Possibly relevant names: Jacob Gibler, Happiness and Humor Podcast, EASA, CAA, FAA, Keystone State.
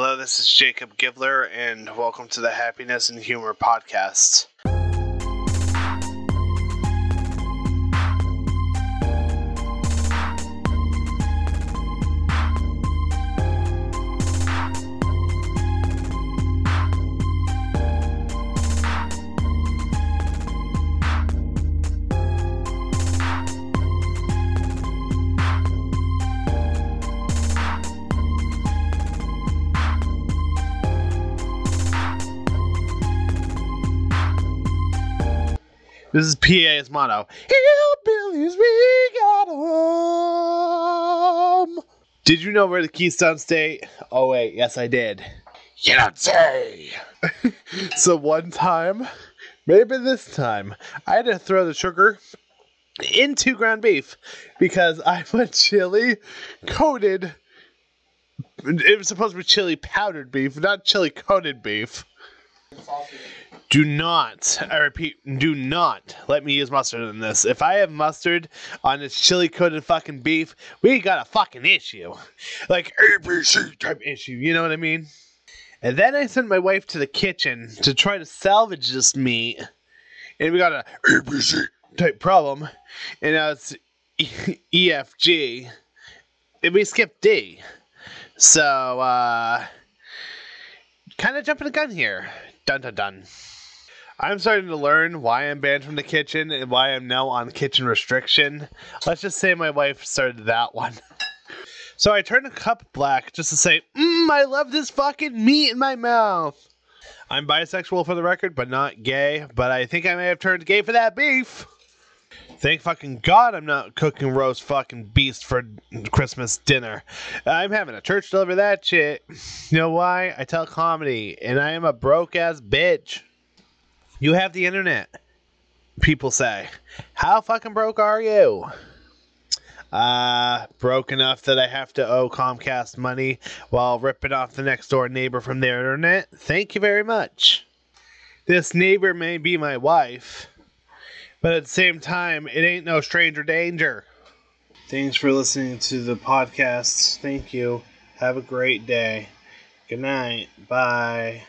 Hello, this is Jacob Gibler, and welcome to the Happiness and Humor Podcast. This is PA's motto. Hillbillies, we got 'em. Did you know we're the Keystone State? Oh wait, yes I did. You don't say. So one time, maybe this time, I had to throw the sugar into ground beef because I put chili coated. It was supposed to be chili powdered beef, not chili coated beef. Do not, I repeat, do not let me use mustard in this. If I have mustard on this chili-coated fucking beef, we got a fucking issue. Like, ABC type issue, you know what I mean? And then I sent my wife to the kitchen to try to salvage this meat, and we got a ABC type problem, and now it's EFG, and we skipped D. So, kind of jumping the gun here. Dun dun dun. I'm starting to learn why I'm banned from the kitchen and why I'm now on kitchen restriction. Let's just say my wife started that one. So I turned a cup black just to say, I love this fucking meat in my mouth. I'm bisexual for the record, but not gay. But I think I may have turned gay for that beef. Thank fucking God I'm not cooking roast fucking beast for Christmas dinner. I'm having a church deliver that shit. You know why? I tell comedy, and I am a broke-ass bitch. You have the internet, people say. How fucking broke are you? Broke enough that I have to owe Comcast money while ripping off the next-door neighbor from their internet? Thank you very much. This neighbor may be my wife, but at the same time, it ain't no stranger danger. Thanks for listening to the podcast. Thank you. Have a great day. Good night. Bye.